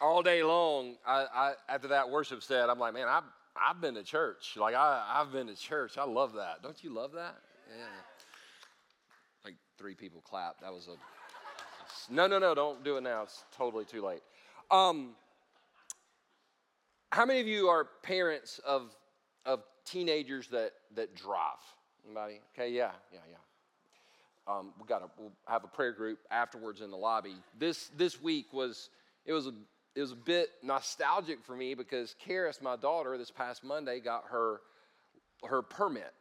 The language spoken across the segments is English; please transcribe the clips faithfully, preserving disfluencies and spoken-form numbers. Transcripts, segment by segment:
all day long, I, I, after that worship set, I'm like, man, I, I've been to church. Like, I, I've been to church. I love that. Don't you love that? Yeah. Like three people clapped. That was a, no, no, no, don't do it now. It's totally too late. Um, how many of you are parents of of teenagers that, that drive? Anybody? Okay, yeah, yeah, yeah. Um, we got a, we'll have a prayer group afterwards in the lobby. This this week was it was a it was a bit nostalgic for me because Karis, my daughter, this past Monday got her her permit,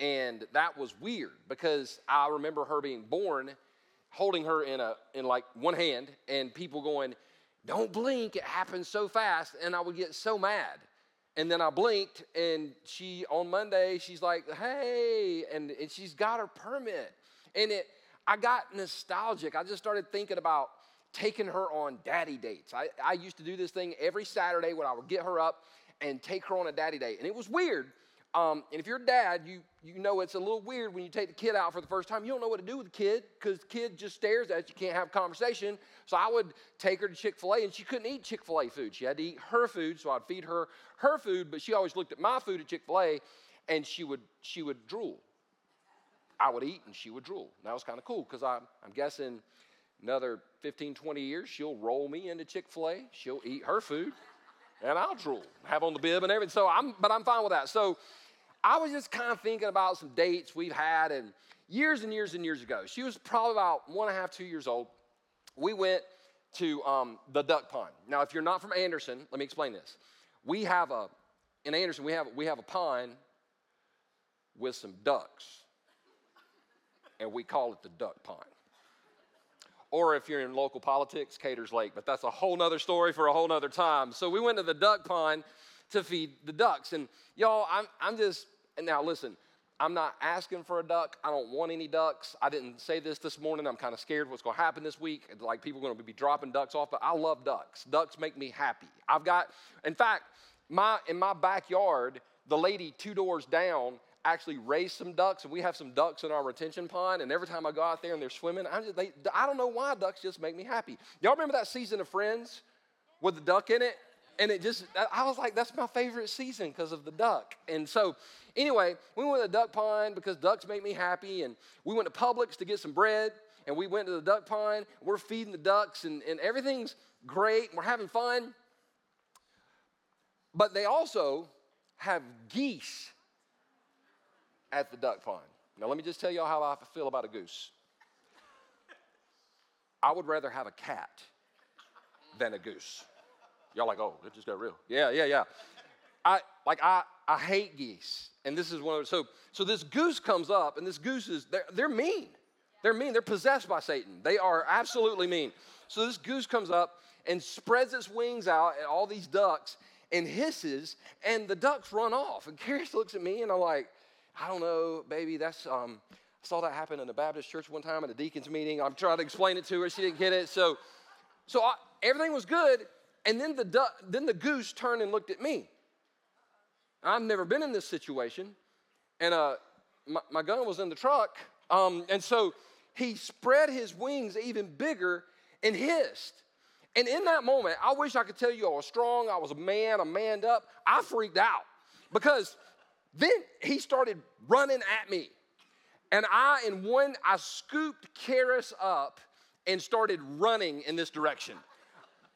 and that was weird because I remember her being born, holding her in a in like one hand, and people going, "Don't blink! It happens so fast," and I would get so mad. And then I blinked, and she on Monday she's like, "Hey," and, and she's got her permit. And it, I got nostalgic. I just started thinking about taking her on daddy dates. I, I used to do this thing every Saturday when I would get her up and take her on a daddy date. And it was weird. Um, and if you're a dad, you you know it's a little weird when you take the kid out for the first time. You don't know what to do with the kid because the kid just stares at you, can't have conversation. So I would take her to Chick-fil-A, and she couldn't eat Chick-fil-A food. She had to eat her food, so I'd feed her her food. But she always looked at my food at Chick-fil-A, and she would she would drool. I would eat and she would drool. And that was kind of cool because I'm, I'm guessing another fifteen, twenty years, she'll roll me into Chick-fil-A. She'll eat her food and I'll drool, have on the bib and everything. So I'm, but I'm fine with that. So I was just kind of thinking about some dates we've had and years and years and years ago. She was probably about one and a half, two years old. We went to um, the duck pond. Now, if you're not from Anderson, let me explain this. We have a, in Anderson, we have we have a pond with some ducks. And we call it the duck pond. Or if you're in local politics, Cater's Lake. But that's a whole nother story for a whole nother time. So we went to the duck pond to feed the ducks. And y'all, I'm, I'm just, and now listen, I'm not asking for a duck. I don't want any ducks. I didn't say this this morning. I'm kind of scared what's going to happen this week. Like people are going to be dropping ducks off. But I love ducks. Ducks make me happy. I've got, in fact, my in my backyard, the lady two doors down actually raised some ducks, and we have some ducks in our retention pond, and every time I go out there and they're swimming, I, just, they, I don't know why ducks just make me happy. Y'all remember that season of Friends with the duck in it? And it just, I was like, that's my favorite season because of the duck. And so anyway, we went to the duck pond because ducks make me happy, and we went to Publix to get some bread, and we went to the duck pond. We're feeding the ducks, and, and everything's great, and we're having fun. But they also have geese at the duck pond. Now, let me just tell y'all how I feel about a goose. I would rather have a cat than a goose. Y'all like, oh, it just got real. Yeah, yeah, yeah. I like I I hate geese, and this is one of those. So so this goose comes up, and this goose is they're, they're mean. They're mean. They're possessed by Satan. They are absolutely mean. So this goose comes up and spreads its wings out at all these ducks and hisses, and the ducks run off. And Karis looks at me, and I'm like, I don't know, baby, that's, um, I saw that happen in a Baptist church one time at a deacon's meeting. I'm trying to explain it to her. She didn't get it. So so I, everything was good, and then the duck, then the goose turned and looked at me. I've never been in this situation, and uh, my, my gun was in the truck, um, and so he spread his wings even bigger and hissed. And in that moment, I wish I could tell you I was strong, I was a man, I manned up. I freaked out because then he started running at me. And I, in one, I scooped Karis up and started running in this direction.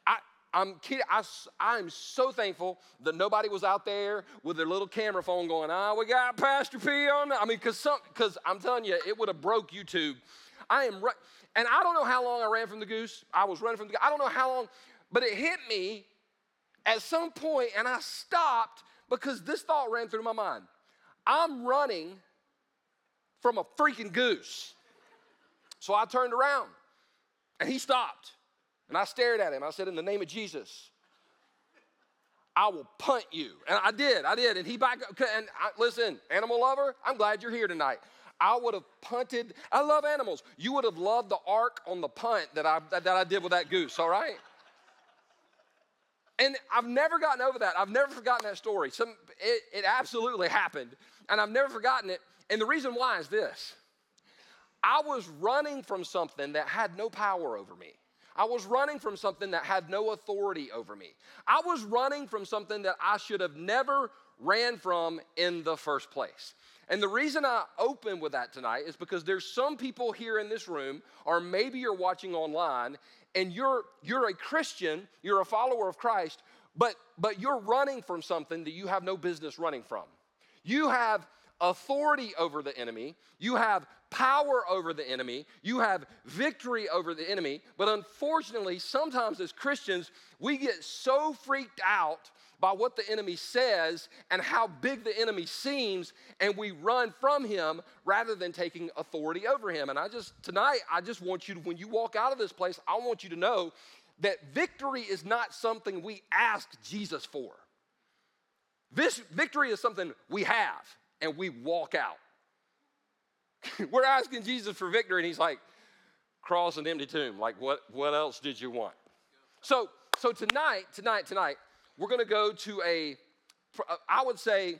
I, I'm kidding. I, I'm so thankful that nobody was out there with their little camera phone going, ah, oh, we got Pastor P on. I mean, because some, because I'm telling you, it would have broke YouTube. I am, and I don't know how long I ran from the goose. I was running from the goose. I don't know how long, but it hit me at some point, and I stopped because this thought ran through my mind. I'm running from a freaking goose. So I turned around, and he stopped. And I stared at him. I said, in the name of Jesus, I will punt you. And I did, I did. And he back up. And I, listen, animal lover, I'm glad you're here tonight. I would have punted. I love animals. You would have loved the arc on the punt that I, that I did with that goose, all right? And I've never gotten over that. I've never forgotten that story. Some, it, it absolutely happened, and I've never forgotten it. And the reason why is this. I was running from something that had no power over me. I was running from something that had no authority over me. I was running from something that I should have never ran from in the first place. And the reason I open with that tonight is because there's some people here in this room, or maybe you're watching online, and you're you're a Christian, you're a follower of Christ, but but you're running from something that you have no business running from. You have authority over the enemy, you have power over the enemy, you have victory over the enemy, but unfortunately, sometimes as Christians, we get so freaked out by what the enemy says and how big the enemy seems, and we run from him rather than taking authority over him. And I just, tonight, I just want you to, when you walk out of this place, I want you to know that victory is not something we ask Jesus for. This victory is something we have, and we walk out. We're asking Jesus for victory, and he's like, cross and empty tomb. Like, what, what else did you want? So, so tonight, tonight, tonight, we're going to go to a, I would say,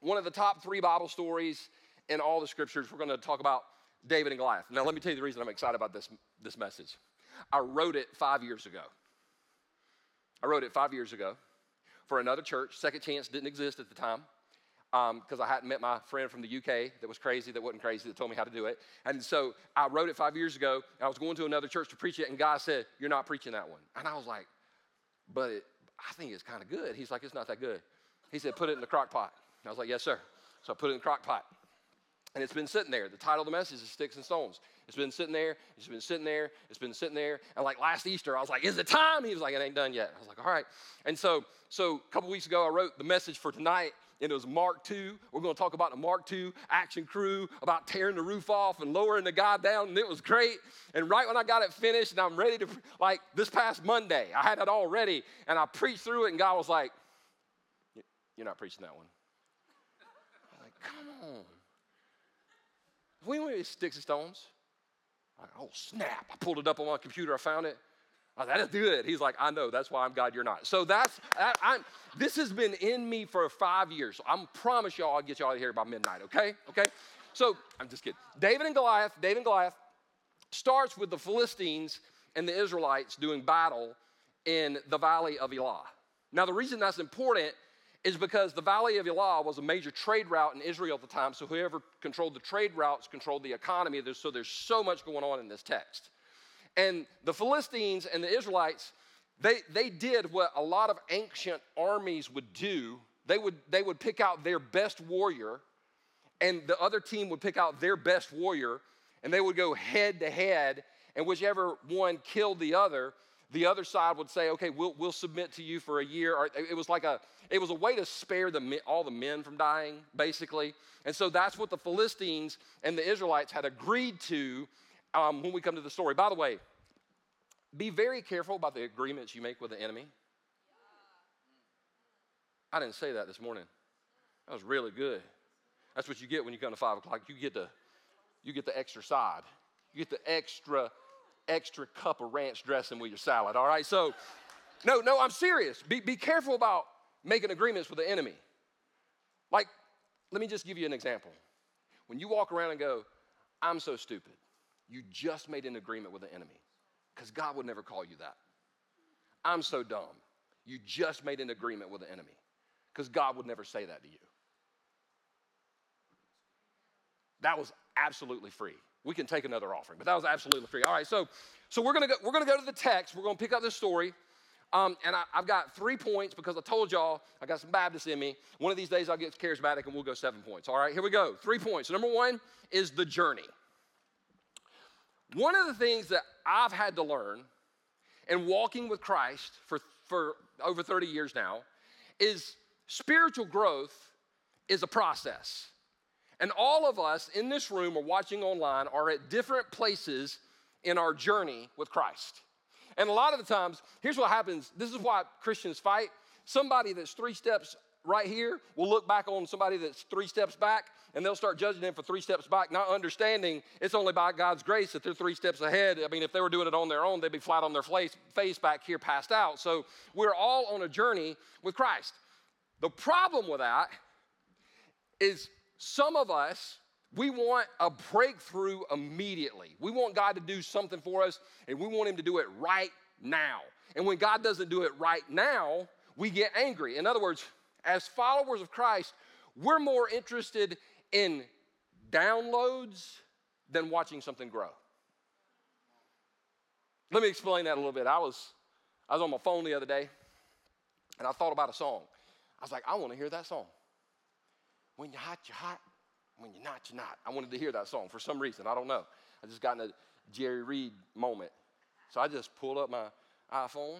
one of the top three Bible stories in all the scriptures. We're going to talk about David and Goliath. Now, let me tell you the reason I'm excited about this, this message. I wrote it five years ago. I wrote it five years ago for another church. Second Chance didn't exist at the time because um, I hadn't met my friend from the U K that was crazy, that wasn't crazy, that told me how to do it. And so I wrote it five years ago. I was going to another church to preach it, and God said, "You're not preaching that one." And I was like, but it, I think it's kind of good. He's like, "It's not that good." He said, "Put it in the crock pot." And I was like, "Yes, sir." So I put it in the crock pot. And it's been sitting there. The title of the message is Sticks and Stones. It's been sitting there. It's been sitting there. It's been sitting there. And like last Easter, I was like, "Is it time?" He was like, "It ain't done yet." I was like, all right. And so, so a couple weeks ago, I wrote the message for tonight. And it was Mark two. We're going to talk about the Mark two action crew, about tearing the roof off and lowering the guy down, and it was great. And right when I got it finished and I'm ready to, like this past Monday, I had it all ready, and I preached through it, and God was like, "You're not preaching that one." I'm like, "Come on. We went with Sticks and Stones." I'm like, "Oh, snap." I pulled it up on my computer. I found it. Oh, that is good. He's like, "I know. That's why I'm God. You're not." So that's, I, I'm, this has been in me for five years. So I promise y'all I'll get y'all out of here by midnight, okay? Okay? So I'm just kidding. David and Goliath, David and Goliath starts with the Philistines and the Israelites doing battle in the Valley of Elah. Now, the reason that's important is because the Valley of Elah was a major trade route in Israel at the time. So whoever controlled the trade routes controlled the economy. There's, so there's so much going on in this text. And the Philistines and the Israelites, they, they did what a lot of ancient armies would do. They would, they would pick out their best warrior, and the other team would pick out their best warrior, and they would go head to head, and whichever one killed the other, the other side would say, "Okay, we'll, we'll submit to you for a year." Or it was like a, it was a way to spare the, all the men from dying, basically. And so that's what the Philistines and the Israelites had agreed to. Um, when we come to the story. By the way, be very careful about the agreements you make with the enemy. I didn't say that this morning. That was really good. That's what you get when you come to five o'clock. You get the, you get the extra side. You get the extra, extra cup of ranch dressing with your salad, all right? So, no, no, I'm serious. Be, be careful about making agreements with the enemy. Like, let me just give you an example. When you walk around and go, "I'm so stupid," you just made an agreement with the enemy, because God would never call you that. "I'm so dumb." You just made an agreement with the enemy, because God would never say that to you. That was absolutely free. We can take another offering, but that was absolutely free. All right, so so we're gonna go, we're gonna go to the text. We're gonna pick up this story, um, and I, I've got three points because I told y'all I got some Baptist in me. One of these days I'll get charismatic and we'll go seven points. All right, here we go. Three points. Number one is the journey. One of the things that I've had to learn in walking with Christ for, for over thirty years now is spiritual growth is a process. And all of us in this room or watching online are at different places in our journey with Christ. And a lot of the times, here's what happens. This is why Christians fight. Somebody that's three steps right here will look back on somebody that's three steps back, and they'll start judging them for three steps back, not understanding it's only by God's grace that they're three steps ahead. I mean, if they were doing it on their own, they'd be flat on their face back here, passed out. So we're all on a journey with Christ. The problem with that is some of us We want a breakthrough immediately. We want God to do something for us, and we want him to do it right now. And when God doesn't do it right now, we get angry. In other words, as followers of Christ, we're more interested in downloads than watching something grow. Let me explain that a little bit. I was, I was on my phone the other day, and I thought about a song. I was like, I want to hear that song. When you're hot, you're hot. When you're not, you're not. I wanted to hear that song for some reason. I don't know. I just got in a Jerry Reed moment. So I just pulled up my iPhone.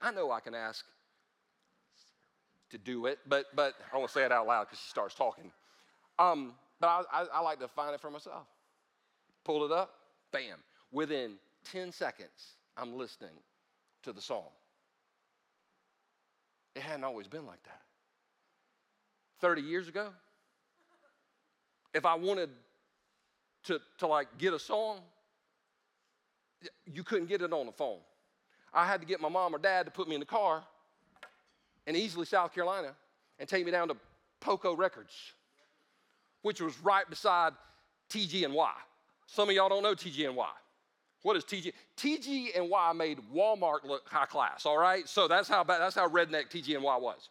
I know I can ask to do it, but but I won't say it out loud because she starts talking. Um, but I, I, I like to find it for myself. Pull it up, bam. Within ten seconds, I'm listening to the song. It hadn't always been like that. thirty years ago, if I wanted to, to like get a song, you couldn't get it on the phone. I had to get my mom or dad to put me in the car in Easley, South Carolina, and take me down to Poco Records, which was right beside T G and Y. Some of y'all don't know T G and Y. What is T G? T G and Y made Walmart look high class, all right? So that's how bad, that's how redneck T G and Y was.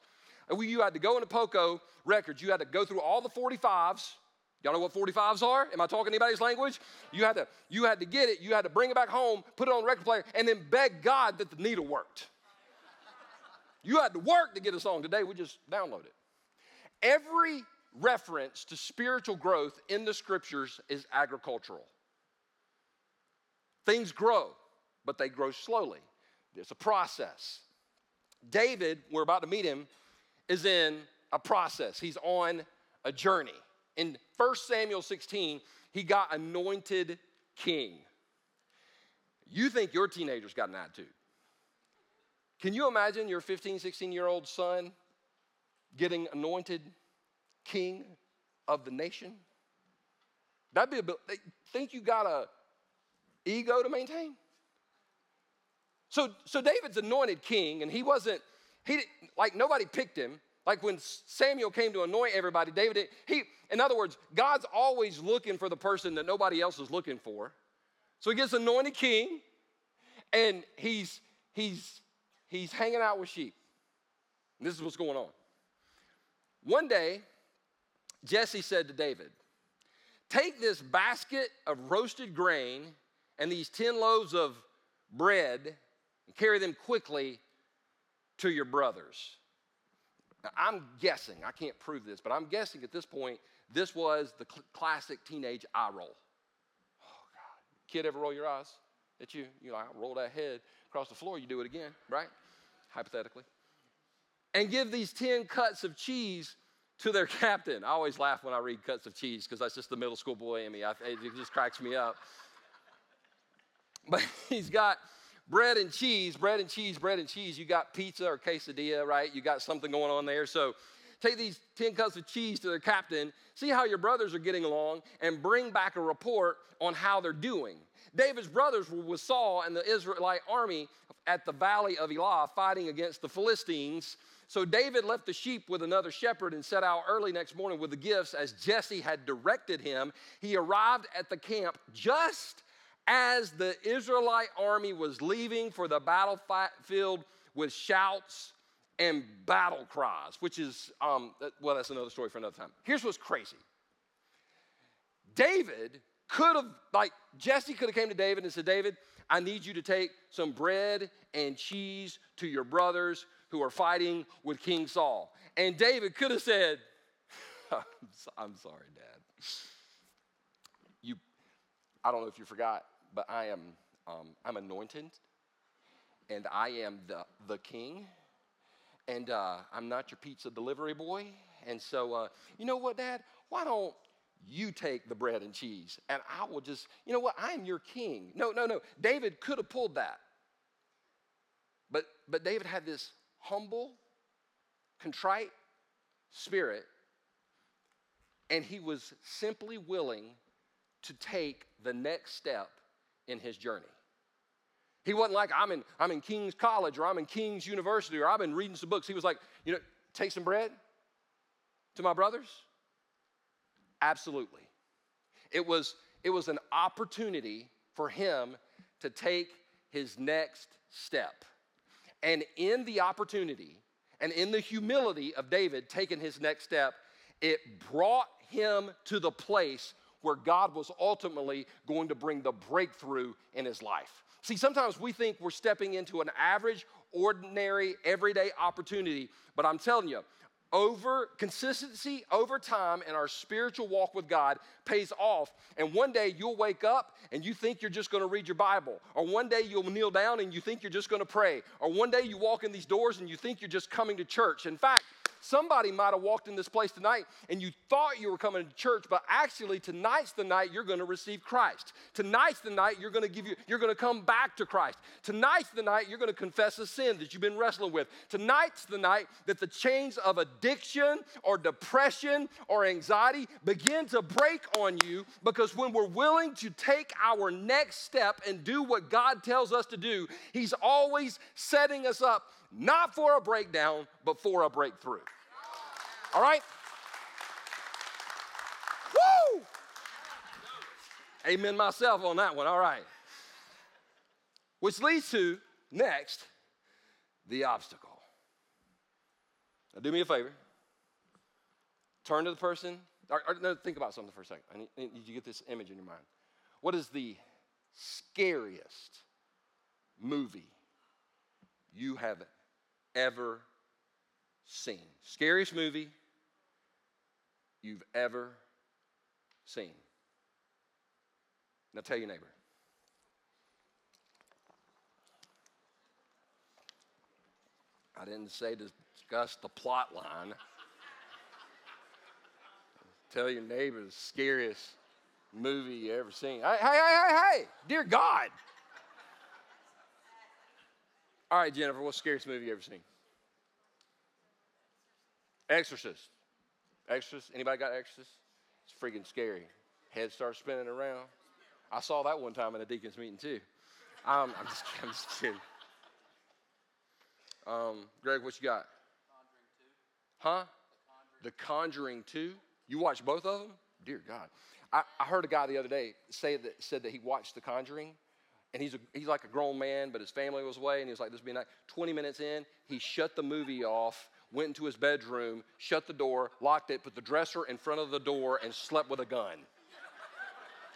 We, you had to go into Poco Records. You had to go through all the forty-fives. Y'all know what forty-fives are? Am I talking anybody's language? You had to, you had to get it. You had to bring it back home, put it on a record player, and then beg God that the needle worked. You had to work to get a song. Today, we just download it. Every reference to spiritual growth in the scriptures is agricultural. Things grow, but they grow slowly. There's a process. David, we're about to meet him, is in a process. He's on a journey. In First Samuel sixteen, he got anointed king. You think your teenager's got an attitude. Can you imagine your fifteen, sixteen-year-old son getting anointed king of the nation? That'd be a bit, they think you got a ego to maintain? So, so David's anointed king, and he wasn't, he didn't, like nobody picked him. Like when Samuel came to anoint everybody, David, he, in other words, God's always looking for the person that nobody else is looking for. So he gets anointed king, and he's, he's, he's hanging out with sheep. And this is what's going on. One day, Jesse said to David, take this basket of roasted grain and these ten loaves of bread and carry them quickly to your brothers. I'm guessing, I can't prove this, but I'm guessing at this point, this was the cl- classic teenage eye roll. Oh, God. Kid ever roll your eyes at you? You know, I roll that head across the floor, you do it again, right? Hypothetically. And give these ten cuts of cheese to their captain. I always laugh when I read cuts of cheese because that's just the middle school boy in me. I, it just cracks me up. But he's got bread and cheese, bread and cheese, bread and cheese. You got pizza or quesadilla, right? You got something going on there. So take these ten cuts of cheese to their captain, see how your brothers are getting along, and bring back a report on how they're doing. David's brothers were with Saul and the Israelite army at the Valley of Elah fighting against the Philistines. So David left the sheep with another shepherd and set out early next morning with the gifts as Jesse had directed him. He arrived at the camp just as the Israelite army was leaving for the battlefield with shouts and battle cries, which is, um, well, that's another story for another time. Here's what's crazy. David could have, like, Jesse could have came to David and said, David, I need you to take some bread and cheese to your brothers who are fighting with King Saul. And David could have said, I'm sorry, Dad. You, I don't know if you forgot, but I am um, I'm anointed, and I am the, the king, and uh, I'm not your pizza delivery boy. And so, uh, you know what, Dad? Why don't you take the bread and cheese, and I will just, you know what? I am your king. No, no, no. David could have pulled that, but but David had this humble, contrite spirit, and he was simply willing to take the next step in his journey. He wasn't like, I'm in, I'm in King's College, or I'm in King's University, or I've been reading some books. He was like, you know, take some bread to my brothers? Absolutely. It was, it was an opportunity for him to take his next step. And in the opportunity and in the humility of David taking his next step, it brought him to the place where God was ultimately going to bring the breakthrough in his life. See, sometimes we think we're stepping into an average, ordinary, everyday opportunity, but I'm telling you, over consistency over time in our spiritual walk with God pays off. And one day you'll wake up and you think you're just going to read your Bible, or one day you'll kneel down and you think you're just going to pray, or one day you walk in these doors and you think you're just coming to church. In fact, somebody might have walked in this place tonight and you thought you were coming to church, but actually tonight's the night you're going to receive Christ. Tonight's the night you're going to give you, you're going to come back to Christ. Tonight's the night you're going to confess a sin that you've been wrestling with. Tonight's the night that the chains of addiction or depression or anxiety begin to break on you, because when we're willing to take our next step and do what God tells us to do, he's always setting us up, not for a breakdown, but for a breakthrough. All right? Woo! Amen myself on that one. All right. Which leads to, next, the obstacle. Now do me a favor. Turn to the person. Or, or, no, think about something for a second. I need, I need you to get this image in your mind. What is the scariest movie you have ever seen? Scariest movie you've ever seen. Now tell your neighbor. I didn't say discuss the plot line. Tell your neighbor the scariest movie you ever seen. Hey, hey, hey, hey, hey, dear God. All right, Jennifer, what's the scariest movie you ever seen? Exorcist. Exorcist? Anybody got Exorcist? It's freaking scary. Head starts spinning around. I saw that one time in a deacon's meeting, too. Um, I'm just kidding. I'm just kidding. Um, Greg, what you got? Huh? The Conjuring two. You watched both of them? Dear God. I, I heard a guy the other day say that said that he watched The Conjuring. And he's a, he's like a grown man, but his family was away, and he was like, this would be nice. twenty minutes in, he shut the movie off, went into his bedroom, shut the door, locked it, put the dresser in front of the door, and slept with a gun.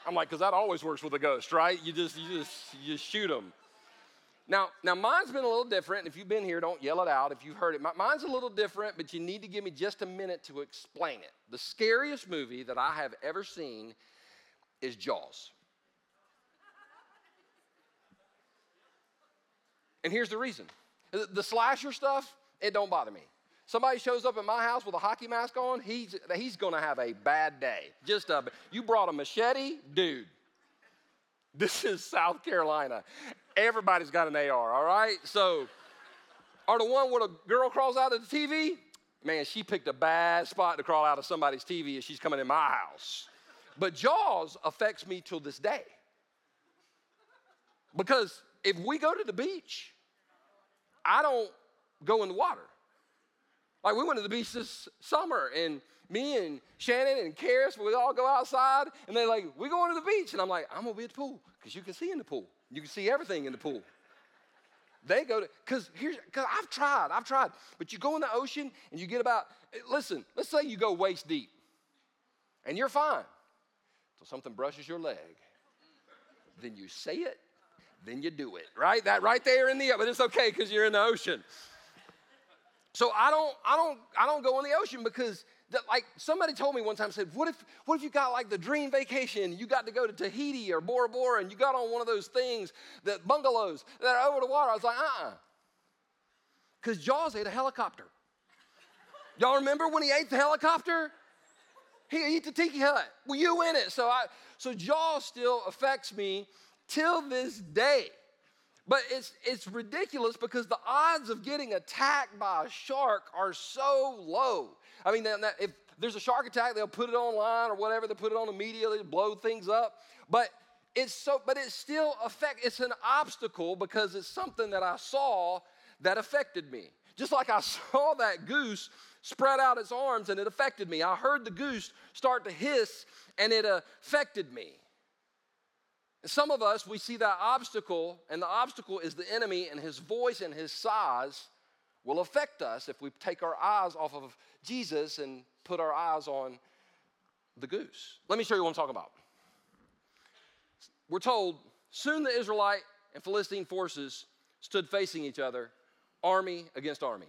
I'm like, because that always works with a ghost, right? You just, you just, you shoot them. Now, now, mine's been a little different. If you've been here, don't yell it out if you've heard it. Mine's a little different, but you need to give me just a minute to explain it. The scariest movie that I have ever seen is Jaws. And here's the reason. The slasher stuff, it don't bother me. Somebody shows up at my house with a hockey mask on, he's, he's going to have a bad day. Just a, you brought a machete? Dude, this is South Carolina. Everybody's got an A R, all right? So, or the one where the girl crawls out of the T V? Man, she picked a bad spot to crawl out of somebody's T V as she's coming in my house. But Jaws affects me till this day. Because if we go to the beach, I don't go in the water. Like, we went to the beach this summer, and me and Shannon and Karis, we all go outside, and they're like, we're going to the beach. And I'm like, I'm going to be at the pool, because you can see in the pool. You can see everything in the pool. They go to, because here's, because I've tried, I've tried. But you go in the ocean, and you get about, listen, let's say you go waist deep, and you're fine. So something brushes your leg. Then you say it. Then you do it, right? That right there in the, but it's okay because you're in the ocean. So I don't, I don't, I don't go in the ocean because that, like somebody told me one time, said, what if, what if you got like the dream vacation? You got to go to Tahiti or Bora Bora, and you got on one of those things, that bungalows that are over the water. I was like, uh-uh, because Jaws ate a helicopter. Y'all remember when he ate the helicopter? He ate the tiki hut. Well, you in it, so I, so Jaws still affects me till this day. But it's it's ridiculous because the odds of getting attacked by a shark are so low. I mean, if there's a shark attack, they'll put it online or whatever. They put it on the media. They blow things up. But it's so. But it still affects. It's an obstacle because it's something that I saw that affected me. Just like I saw that goose spread out his arms, and it affected me. I heard the goose start to hiss, and it affected me. And some of us, we see that obstacle, and the obstacle is the enemy, and his voice and his size will affect us if we take our eyes off of Jesus and put our eyes on the goose. Let me show you what I'm talking about. We're told, soon the Israelite and Philistine forces stood facing each other, army against army.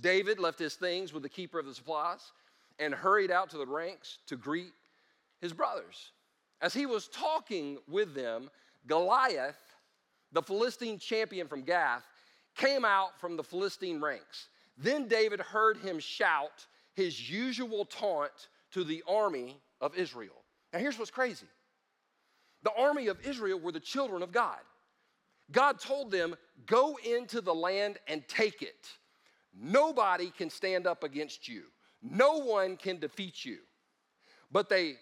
David left his things with the keeper of the supplies and hurried out to the ranks to greet his brothers. As he was talking with them, Goliath, the Philistine champion from Gath, came out from the Philistine ranks. Then David heard him shout his usual taunt to the army of Israel. Now here's what's crazy. The army of Israel were the children of God. God told them, go into the land and take it. Nobody can stand up against you. No one can defeat you. But they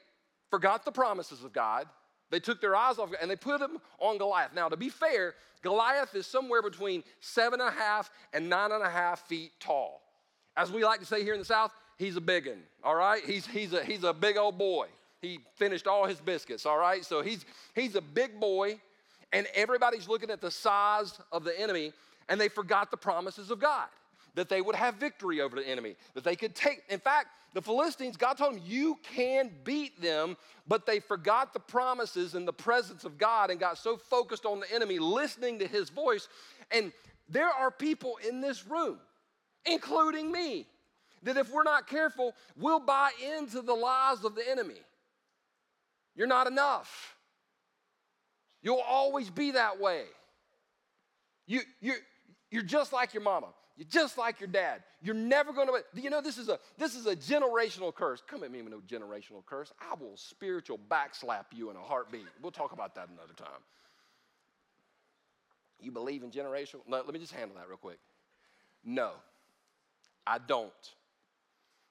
forgot the promises of God. They took their eyes off and they put them on Goliath. Now, to be fair, Goliath is somewhere between seven and a half and nine and a half feet tall. As we like to say here in the South, he's a biggin, all right? He's, he's, a, he's a big old boy. He finished all his biscuits, all right? So he's, he's a big boy, and everybody's looking at the size of the enemy, and they forgot the promises of God, that they would have victory over the enemy, that they could take. In fact, the Philistines, God told them, you can beat them, but they forgot the promises and the presence of God and got so focused on the enemy, listening to his voice. And there are people in this room, including me, that if we're not careful, we'll buy into the lies of the enemy. You're not enough. You'll always be that way. You, you're, you're just like your mama. You're just like your dad. You're never going to, you know, this is a this is a generational curse. Come at me with no generational curse. I will spiritual backslap you in a heartbeat. We'll talk about that another time. You believe in generational? No, let me just handle that real quick. No, I don't.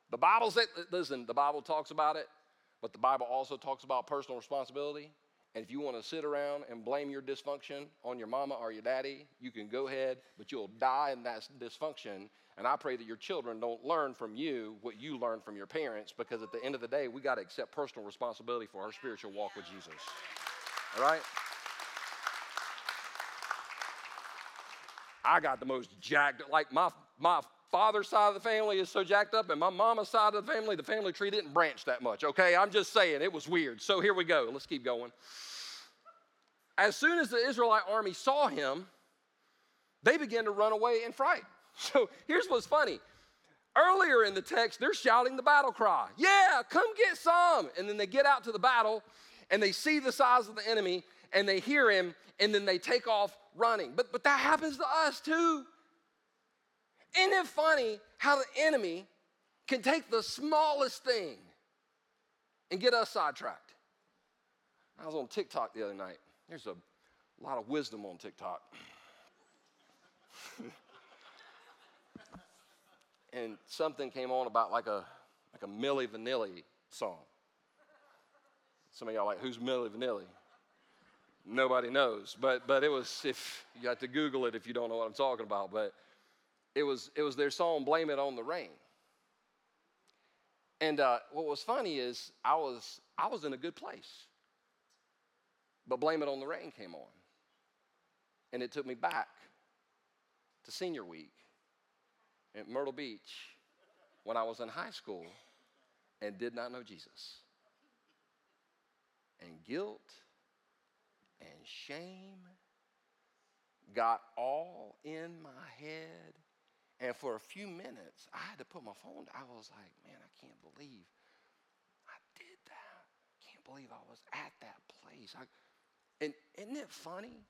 The Bible says, listen, the Bible talks about it, but the Bible also talks about personal responsibility. And if you want to sit around and blame your dysfunction on your mama or your daddy, you can go ahead, but you'll die in that dysfunction. And I pray that your children don't learn from you what you learned from your parents, because at the end of the day, we got to accept personal responsibility for our spiritual walk with Jesus. All right? I got the most jacked, like my, my father's side of the family is so jacked up, and my mama's side of the family, the family tree didn't branch that much, okay? I'm just saying, it was weird. So here we go. Let's keep going. As soon as the Israelite army saw him, they began to run away in fright. So here's what's funny. Earlier in the text, they're shouting the battle cry. Yeah, come get some. And then they get out to the battle, and they see the size of the enemy, and they hear him, and then they take off running. But, but that happens to us too. Isn't it funny how the enemy can take the smallest thing and get us sidetracked? I was on TikTok the other night. There's a lot of wisdom on TikTok. And something came on about like a like a Milli Vanilli song. Some of y'all are like, who's Milli Vanilli? Nobody knows, but but it was, if you got to Google it if you don't know what I'm talking about, but It was it was their song, Blame It on the Rain. And uh, what was funny is I was I was in a good place. But Blame It on the Rain came on. And it took me back to senior week at Myrtle Beach when I was in high school and did not know Jesus. And guilt and shame got all in my head. And for a few minutes, I had to put my phone down. I was like, man, I can't believe I did that. I can't believe I was at that place. I, and isn't it funny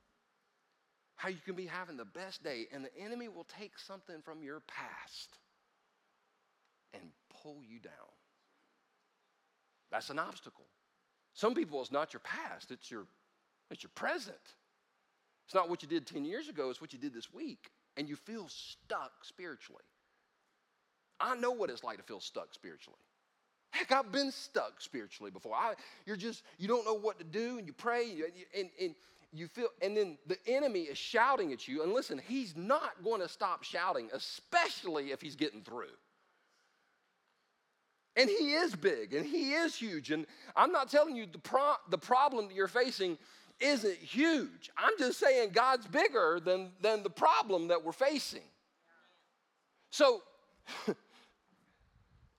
how you can be having the best day, and the enemy will take something from your past and pull you down? That's an obstacle. Some people, it's not your past. It's your, it's your present. It's not what you did ten years ago. It's what you did this week. And you feel stuck spiritually. I know what it's like to feel stuck spiritually. Heck, I've been stuck spiritually before. I, you're just, you don't know what to do, and you pray, and, and, and you feel, and then the enemy is shouting at you. And listen, he's not going to stop shouting, especially if he's getting through. And he is big, and he is huge. And I'm not telling you the, pro- the problem that you're facing isn't huge. I'm just saying God's bigger than, than the problem that we're facing. So,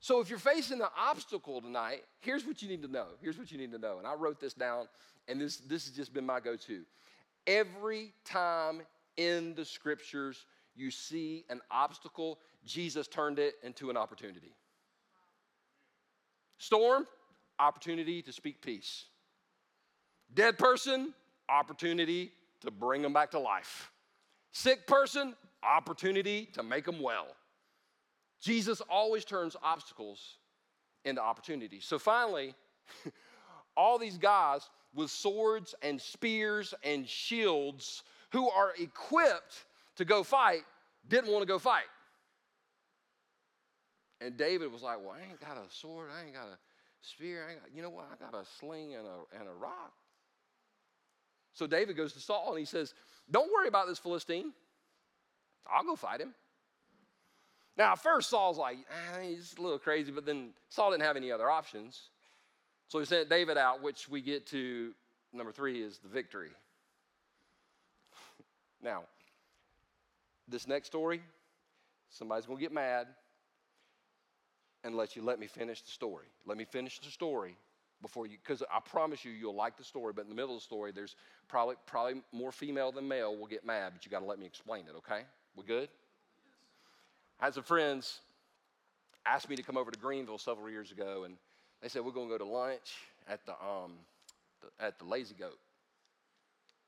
so if you're facing an obstacle tonight, here's what you need to know. Here's what you need to know. And I wrote this down, and this, this has just been my go-to. Every time in the scriptures you see an obstacle, Jesus turned it into an opportunity. Storm, opportunity to speak peace. Dead person, opportunity to bring them back to life. Sick person, opportunity to make them well. Jesus always turns obstacles into opportunities. So finally, all these guys with swords and spears and shields who are equipped to go fight didn't want to go fight. And David was like, well, I ain't got a sword, I ain't got a spear, I ain't got, you know what, I got a sling and a, and a rock. So David goes to Saul and he says, don't worry about this Philistine, I'll go fight him. Now at first Saul's like, ah, he's a little crazy, but then Saul didn't have any other options. So he sent David out, which we get to number three is the victory. Now, this next story, somebody's gonna get mad. And let you let me finish the story. Let me finish the story before you, because I promise you, you'll like the story. But in the middle of the story, there's probably probably more female than male will get mad. But you got to let me explain it. Okay, we good? I had some friends asked me to come over to Greenville several years ago, and they said we're going to go to lunch at the um the, at the Lazy Goat.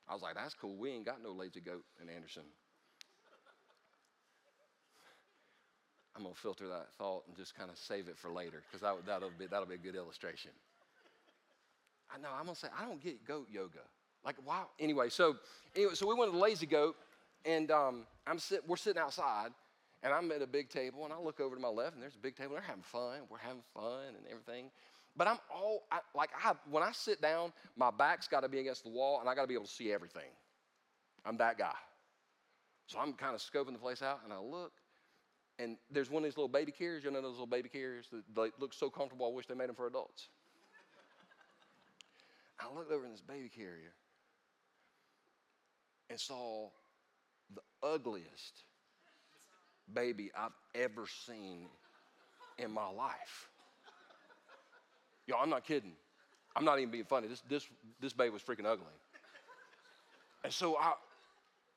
I was like, that's cool. We ain't got no Lazy Goat in Anderson. I'm gonna filter that thought and just kind of save it for later, because that, that'll be that'll be a good illustration. I know I'm gonna say I don't get goat yoga. Like wow. Anyway, so anyway, so we went to the Lazy Goat, and um, I'm sit we're sitting outside, and I'm at a big table, and I look over to my left, and there's a big table. They're having fun. We're having fun and everything. But I'm all I, like I when I sit down, my back's got to be against the wall, and I got to be able to see everything. I'm that guy. So I'm kind of scoping the place out, and I look. And there's one of these little baby carriers. You know those little baby carriers that look so comfortable, I wish they made them for adults. I looked over in this baby carrier and saw the ugliest baby I've ever seen in my life. Yo, I'm not kidding. I'm not even being funny. This this this baby was freaking ugly. And so I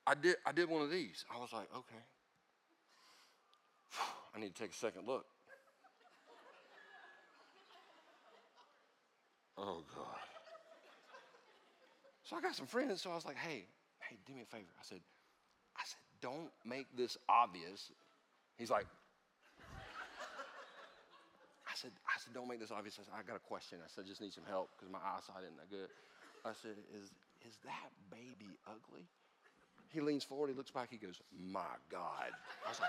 I did I did one of these. I was like, okay. I need to take a second look. Oh, God. So I got some friends, so I was like, hey, hey, do me a favor. I said, I said, don't make this obvious. He's like, I said, I said, don't make this obvious. I said, I got a question. I said, I just need some help because my eyesight isn't that good. I said, is, is that baby ugly? He leans forward, he looks back, he goes, my God. I was like,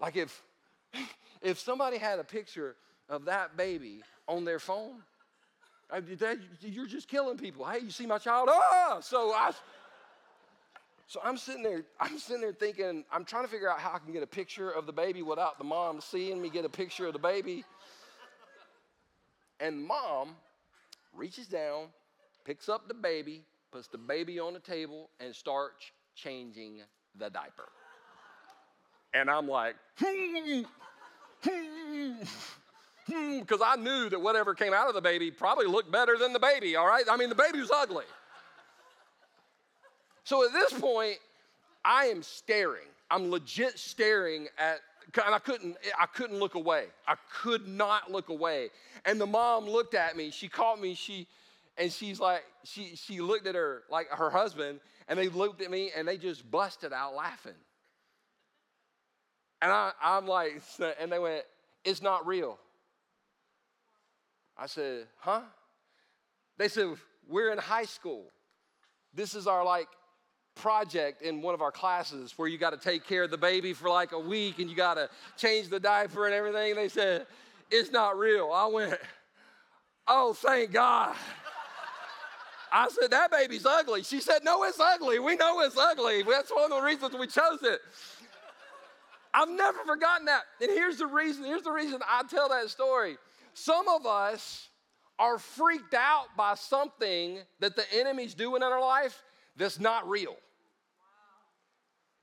Like if if somebody had a picture of that baby on their phone, I, that, you're just killing people. Hey, you see my child? Oh, so I, so I'm sitting there, I'm sitting there thinking, I'm trying to figure out how I can get a picture of the baby without the mom seeing me get a picture of the baby. And mom reaches down, picks up the baby, puts the baby on the table, and starts changing the diaper. And I'm like, hmm, hmm, hmm, because I knew that whatever came out of the baby probably looked better than the baby, all right? I mean, the baby was ugly. So at this point, I am staring. I'm legit staring at, and I couldn't, I couldn't look away. I could not look away. And the mom looked at me. She caught me. She, and she's like, she, she looked at her, like her husband, and they looked at me, and they just busted out laughing. And I, I'm like, and they went, it's not real. I said, huh? They said, we're in high school. This is our, like, project in one of our classes where you got to take care of the baby for, like, a week and you got to change the diaper and everything. They said, it's not real. I went, oh, thank God. I said, that baby's ugly. She said, no, it's ugly. We know it's ugly. That's one of the reasons we chose it. I've never forgotten that. And here's the reason, here's the reason I tell that story. Some of us are freaked out by something that the enemy's doing in our life that's not real.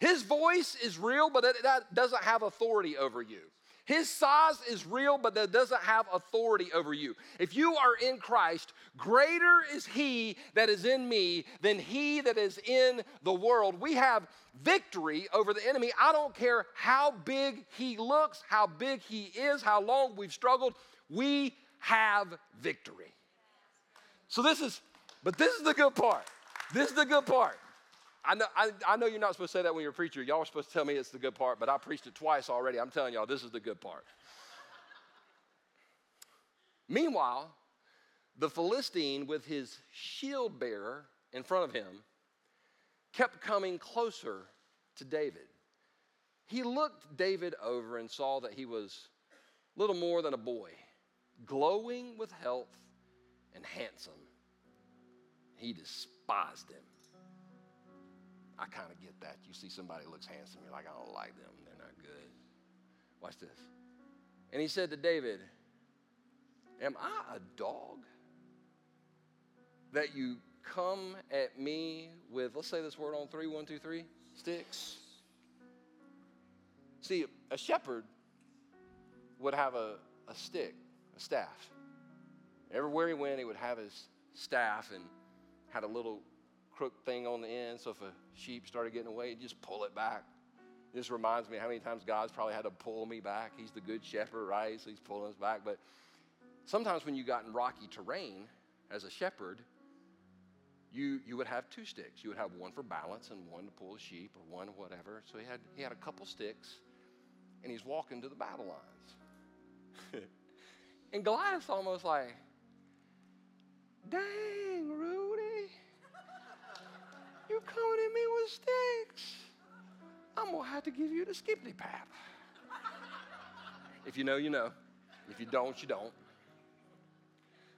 His voice is real, but it, that doesn't have authority over you. His size is real, but that doesn't have authority over you. If you are in Christ, greater is he that is in me than he that is in the world. We have victory over the enemy. I don't care how big he looks, how big he is, how long we've struggled. We have victory. So this is, but this is the good part. This is the good part. I know, I, I know you're not supposed to say that when you're a preacher. Y'all are supposed to tell me it's the good part, but I preached it twice already. I'm telling y'all, this is the good part. Meanwhile, the Philistine with his shield bearer in front of him kept coming closer to David. He looked David over and saw that he was little more than a boy, glowing with health and handsome. He despised him. I kind of get that. You see somebody looks handsome, you're like, I don't like them. They're not good. Watch this. And he said to David, am I a dog that you come at me with, let's say this word on three, one, two, three, sticks? See, a shepherd would have a, a stick, a staff. Everywhere he went, he would have his staff and had a little crooked thing on the end, so if a sheep started getting away, he'd just pull it back. This reminds me how many times God's probably had to pull me back. He's the good shepherd, right? So he's pulling us back. But sometimes when you got in rocky terrain as a shepherd, you you would have two sticks. You would have one for balance and one to pull the sheep or one whatever. So he had he had a couple sticks, and he's walking to the battle lines. And Goliath's almost like, dang, Rudy, you're coming at me with sticks. I'm going to have to give you the skippity-pap. If you know, you know. If you don't, you don't.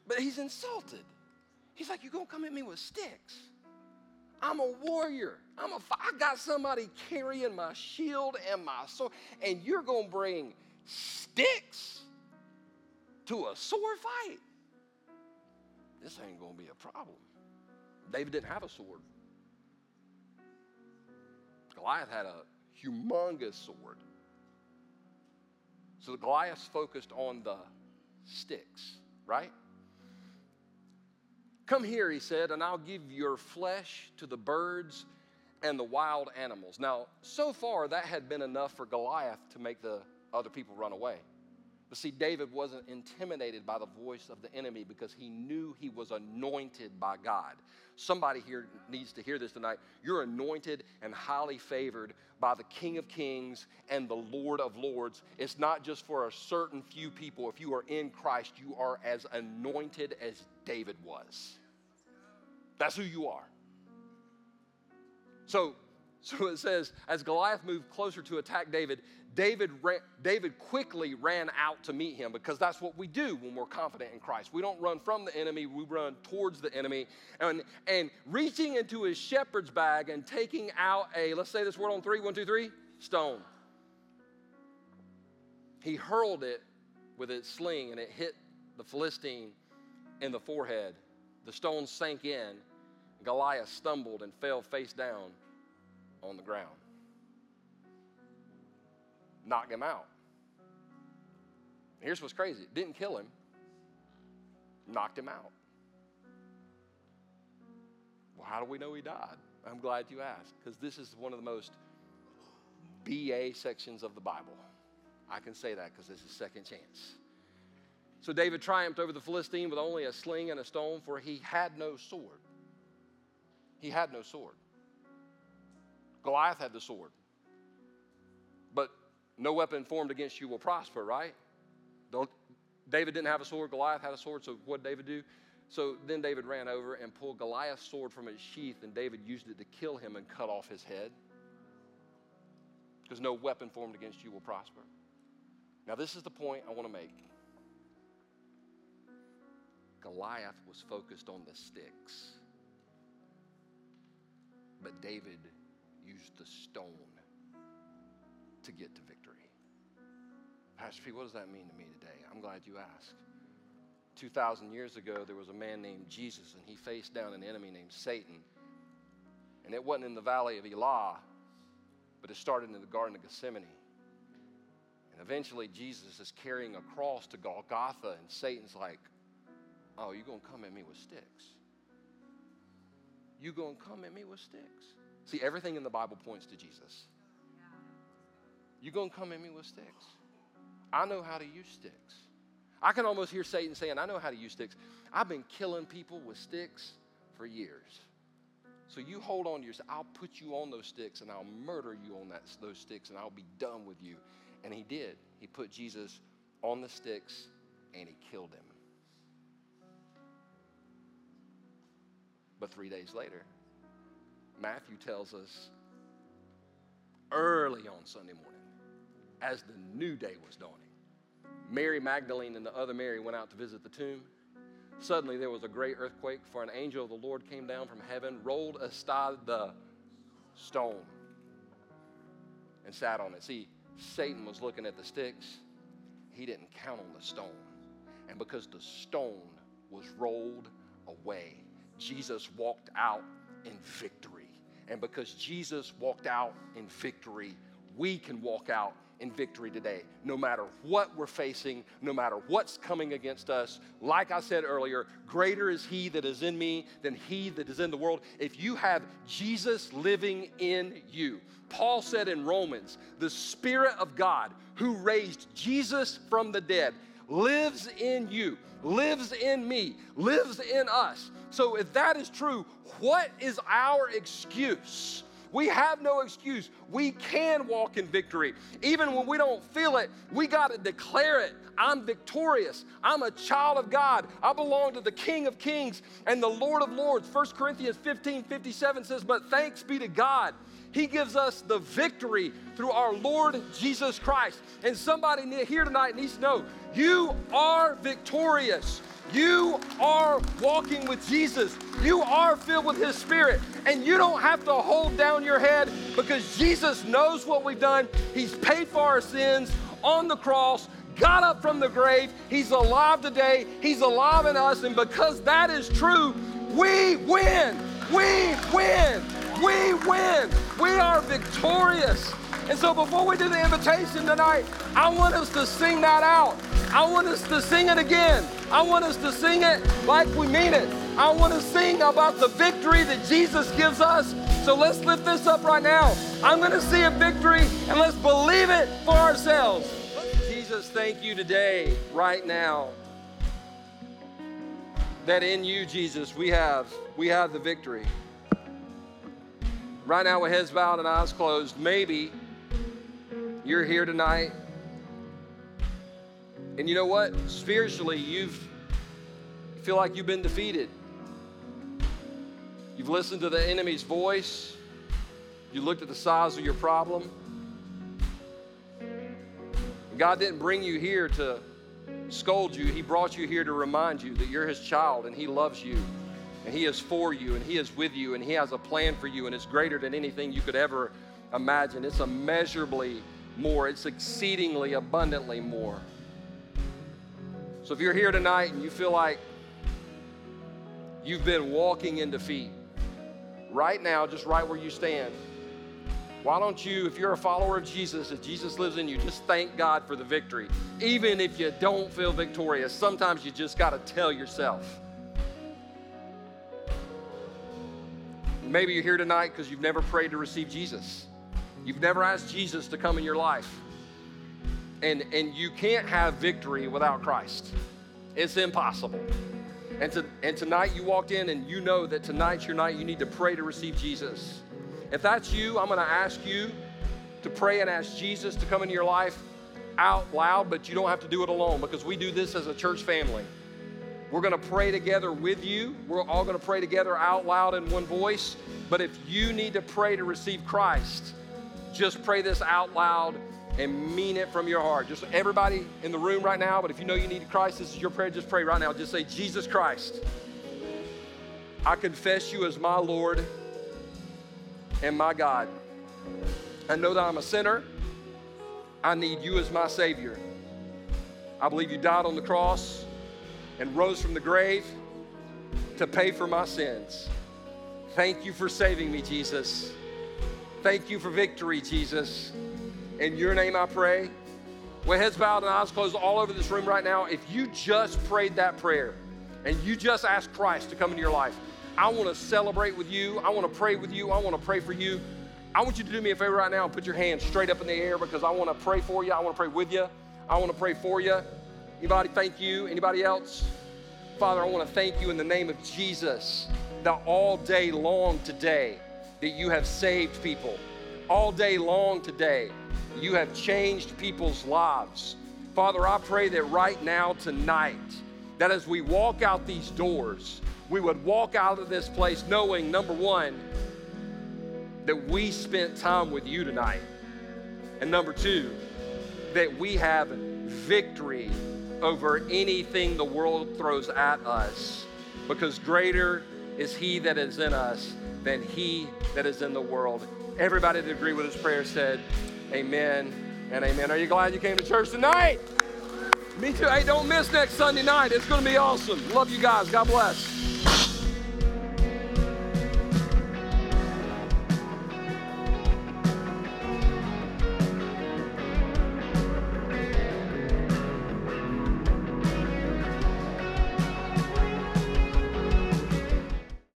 But he's insulted. He's like, you're going to come at me with sticks. I'm a warrior. I'm a, I got somebody carrying my shield and my sword, and you're going to bring sticks to a sword fight? This ain't going to be a problem. David didn't have a sword. Goliath had a humongous sword. So the Goliath's focused on the sticks, right? Come here, he said, and I'll give your flesh to the birds and the wild animals. Now, so far, that had been enough for Goliath to make the other people run away. But see, David wasn't intimidated by the voice of the enemy because he knew he was anointed by God. Somebody here needs to hear this tonight. You're anointed and highly favored by the King of Kings and the Lord of Lords. It's not just for a certain few people. If you are in Christ, you are as anointed as David was. That's who you are. So, so it says, as Goliath moved closer to attack David, David ran, David quickly ran out to meet him, because that's what we do when we're confident in Christ. We don't run from the enemy, we run towards the enemy. And, and reaching into his shepherd's bag and taking out a, let's say this word on three, one, two, three, stone. He hurled it with its sling, and it hit the Philistine in the forehead. The stone sank in. Goliath stumbled and fell face down on the ground. Knocked him out. Here's what's crazy. It didn't kill him. Knocked him out. Well, how do we know he died? I'm glad you asked, because this is one of the most B A sections of the Bible. I can say that because this is Second Chance. So David triumphed over the Philistine with only a sling and a stone, for he had no sword. He had no sword. Goliath had the sword. But no weapon formed against you will prosper, right? Don't, David didn't have a sword. Goliath had a sword, so what did David do? So then David ran over and pulled Goliath's sword from its sheath, and David used it to kill him and cut off his head. Because no weapon formed against you will prosper. Now this is the point I want to make. Goliath was focused on the sticks. But David used the stone to get to victory. Pastor Pete, what does that mean to me today? I'm glad you asked. two thousand years ago, there was a man named Jesus, and he faced down an enemy named Satan. And it wasn't in the Valley of Elah, but it started in the Garden of Gethsemane. And eventually, Jesus is carrying a cross to Golgotha, and Satan's like, oh, you're going to come at me with sticks. You're going to come at me with sticks. See, everything in the Bible points to Jesus. You're going to come at me with sticks. I know how to use sticks. I can almost hear Satan saying, I know how to use sticks. I've been killing people with sticks for years. So you hold on to yours. I'll put you on those sticks, and I'll murder you on that, those sticks, and I'll be done with you. And he did. He put Jesus on the sticks, and he killed him. But three days later, Matthew tells us early on Sunday morning, as the new day was dawning, Mary Magdalene and the other Mary went out to visit the tomb. Suddenly there was a great earthquake, for an angel of the Lord came down from heaven, rolled aside the stone, and sat on it. See, Satan was looking at the sticks. He didn't count on the stone. And because the stone was rolled away, Jesus walked out in victory. And because Jesus walked out in victory, we can walk out in victory today, no matter what we're facing, no matter what's coming against us. Like I said earlier, greater is he that is in me than he that is in the world. If you have Jesus living in you, Paul said in Romans, the Spirit of God who raised Jesus from the dead lives in you, lives in me, lives in us. So if that is true, what is our excuse? We have no excuse. We can walk in victory. Even when we don't feel it, we got to declare it. I'm victorious. I'm a child of God. I belong to the King of Kings and the Lord of Lords. First Corinthians fifteen fifty-seven says, but thanks be to God, he gives us the victory through our Lord Jesus Christ. And somebody here tonight needs to know, you are victorious. You are walking with Jesus. You are filled with his Spirit. And you don't have to hold down your head, because Jesus knows what we've done. He's paid for our sins on the cross, got up from the grave. He's alive today. He's alive in us. And because that is true, we win. We win. We win. We are victorious. And so before we do the invitation tonight, I want us to sing that out. I want us to sing it again. I want us to sing it like we mean it. I want to sing about the victory that Jesus gives us. So let's lift this up right now. I'm going to see a victory, and let's believe it for ourselves. Jesus, thank you today, right now, that in you, Jesus, we have, we have the victory. Right now with heads bowed and eyes closed, maybe you're here tonight, and you know what? Spiritually, you've, you feel like you've been defeated. You've listened to the enemy's voice. You looked at the size of your problem. God didn't bring you here to scold you. He brought you here to remind you that you're his child, and he loves you, and he is for you, and he is with you, and he has a plan for you, and it's greater than anything you could ever imagine. It's immeasurably more. It's exceedingly abundantly more. So if you're here tonight and you feel like you've been walking in defeat, right now, just right where you stand, why don't you, if you're a follower of Jesus, if Jesus lives in you, just thank God for the victory. Even if you don't feel victorious, sometimes you just got to tell yourself. Maybe you're here tonight because you've never prayed to receive Jesus. You've never asked Jesus to come in your life. And, and you can't have victory without Christ. It's impossible. And, to, and tonight you walked in and you know that tonight's your night. You need to pray to receive Jesus. If that's you, I'm going to ask you to pray and ask Jesus to come into your life out loud, but you don't have to do it alone, because we do this as a church family. We're going to pray together with you. We're all going to pray together out loud in one voice. But if you need to pray to receive Christ, just pray this out loud and mean it from your heart. Just everybody in the room right now, but if you know you need Christ, this is your prayer, just pray right now. Just say, Jesus Christ, I confess you as my Lord and my God. I know that I'm a sinner I need you as my Savior. I believe you died on the cross and rose from the grave to pay for my sins. Thank you for saving me, Jesus. Thank you for victory, Jesus. In your name I pray. With heads bowed and eyes closed all over this room right now, if you just prayed that prayer and you just asked Christ to come into your life, I want to celebrate with you. I want to pray with you. I want to pray for you. I want you to do me a favor right now and put your hands straight up in the air, because I want to pray for you. I want to pray with you. I want to pray for you. Anybody, thank you. Anybody else? Father, I want to thank you in the name of Jesus that all day long today that you have saved people. All day long today, you have changed people's lives. Father, I pray that right now, tonight, that as we walk out these doors, we would walk out of this place knowing, number one, that we spent time with you tonight. And number two, that we have victory over anything the world throws at us, because greater is he that is in us than he that is in the world. Everybody that agreed with his prayer said, amen and amen. Are you glad you came to church tonight? Me too. Hey, don't miss next Sunday night. It's going to be awesome. Love you guys. God bless.